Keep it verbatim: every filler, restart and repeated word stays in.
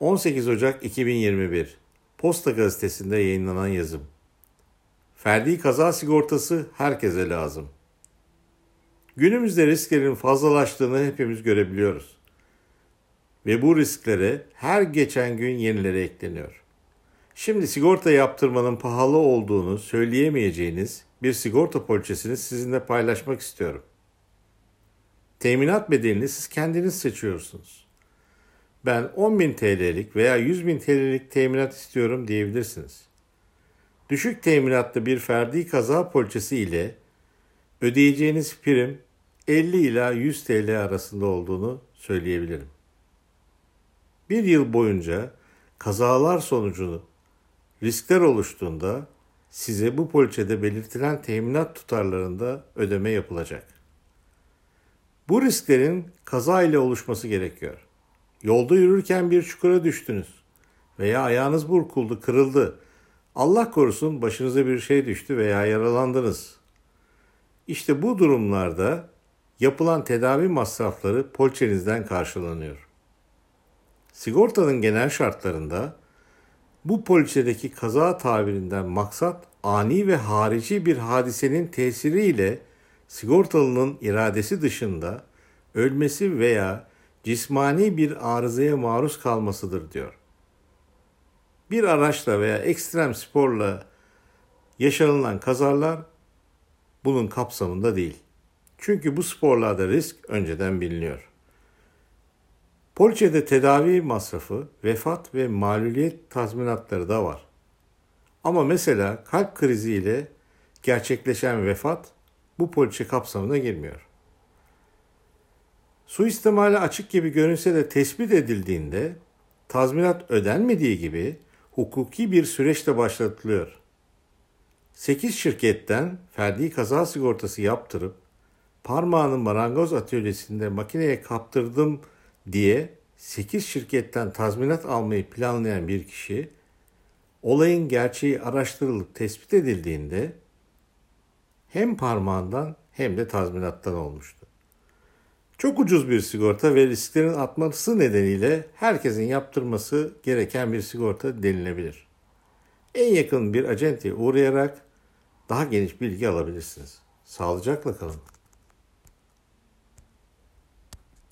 on sekiz Ocak iki bin yirmi bir Posta Gazetesi'nde yayınlanan yazım. Ferdi Kaza Sigortası herkese lazım. Günümüzde risklerin fazlalaştığını hepimiz görebiliyoruz. Ve bu risklere her geçen gün yenileri ekleniyor. Şimdi sigorta yaptırmanın pahalı olduğunu söyleyemeyeceğiniz bir sigorta poliçesini sizinle paylaşmak istiyorum. Teminat bedelini siz kendiniz seçiyorsunuz. Ben on bin TL'lik veya yüz bin TL'lik teminat istiyorum diyebilirsiniz. Düşük teminatlı bir ferdi kaza poliçesi ile ödeyeceğiniz prim elli ila yüz TL arasında olduğunu söyleyebilirim. Bir yıl boyunca kazalar sonucu riskler oluştuğunda size bu poliçede belirtilen teminat tutarlarında ödeme yapılacak. Bu risklerin kaza ile oluşması gerekiyor. Yolda yürürken bir çukura düştünüz veya ayağınız burkuldu, kırıldı. Allah korusun başınıza bir şey düştü veya yaralandınız. İşte bu durumlarda yapılan tedavi masrafları poliçenizden karşılanıyor. Sigortanın genel şartlarında bu poliçedeki kaza tabirinden maksat ani ve harici bir hadisenin tesiriyle sigortalının iradesi dışında ölmesi veya cismani bir arızaya maruz kalmasıdır diyor. Bir araçla veya ekstrem sporla yaşanılan kazalar bunun kapsamında değil. Çünkü bu sporlarda risk önceden biliniyor. Poliçede tedavi masrafı, vefat ve maluliyet tazminatları da var. Ama mesela kalp krizi ile gerçekleşen vefat bu poliçe kapsamına girmiyor. Suistimale açık gibi görünse de tespit edildiğinde tazminat ödenmediği gibi hukuki bir süreç de başlatılıyor. sekiz şirketten ferdi kaza sigortası yaptırıp parmağını marangoz atölyesinde makineye kaptırdım diye sekiz şirketten tazminat almayı planlayan bir kişi olayın gerçeği araştırılıp tespit edildiğinde hem parmağından hem de tazminattan olmuştu. Çok ucuz bir sigorta ve risklerin artması nedeniyle herkesin yaptırması gereken bir sigorta denilebilir. En yakın bir acenteye uğrayarak daha geniş bilgi alabilirsiniz. Sağlıcakla kalın.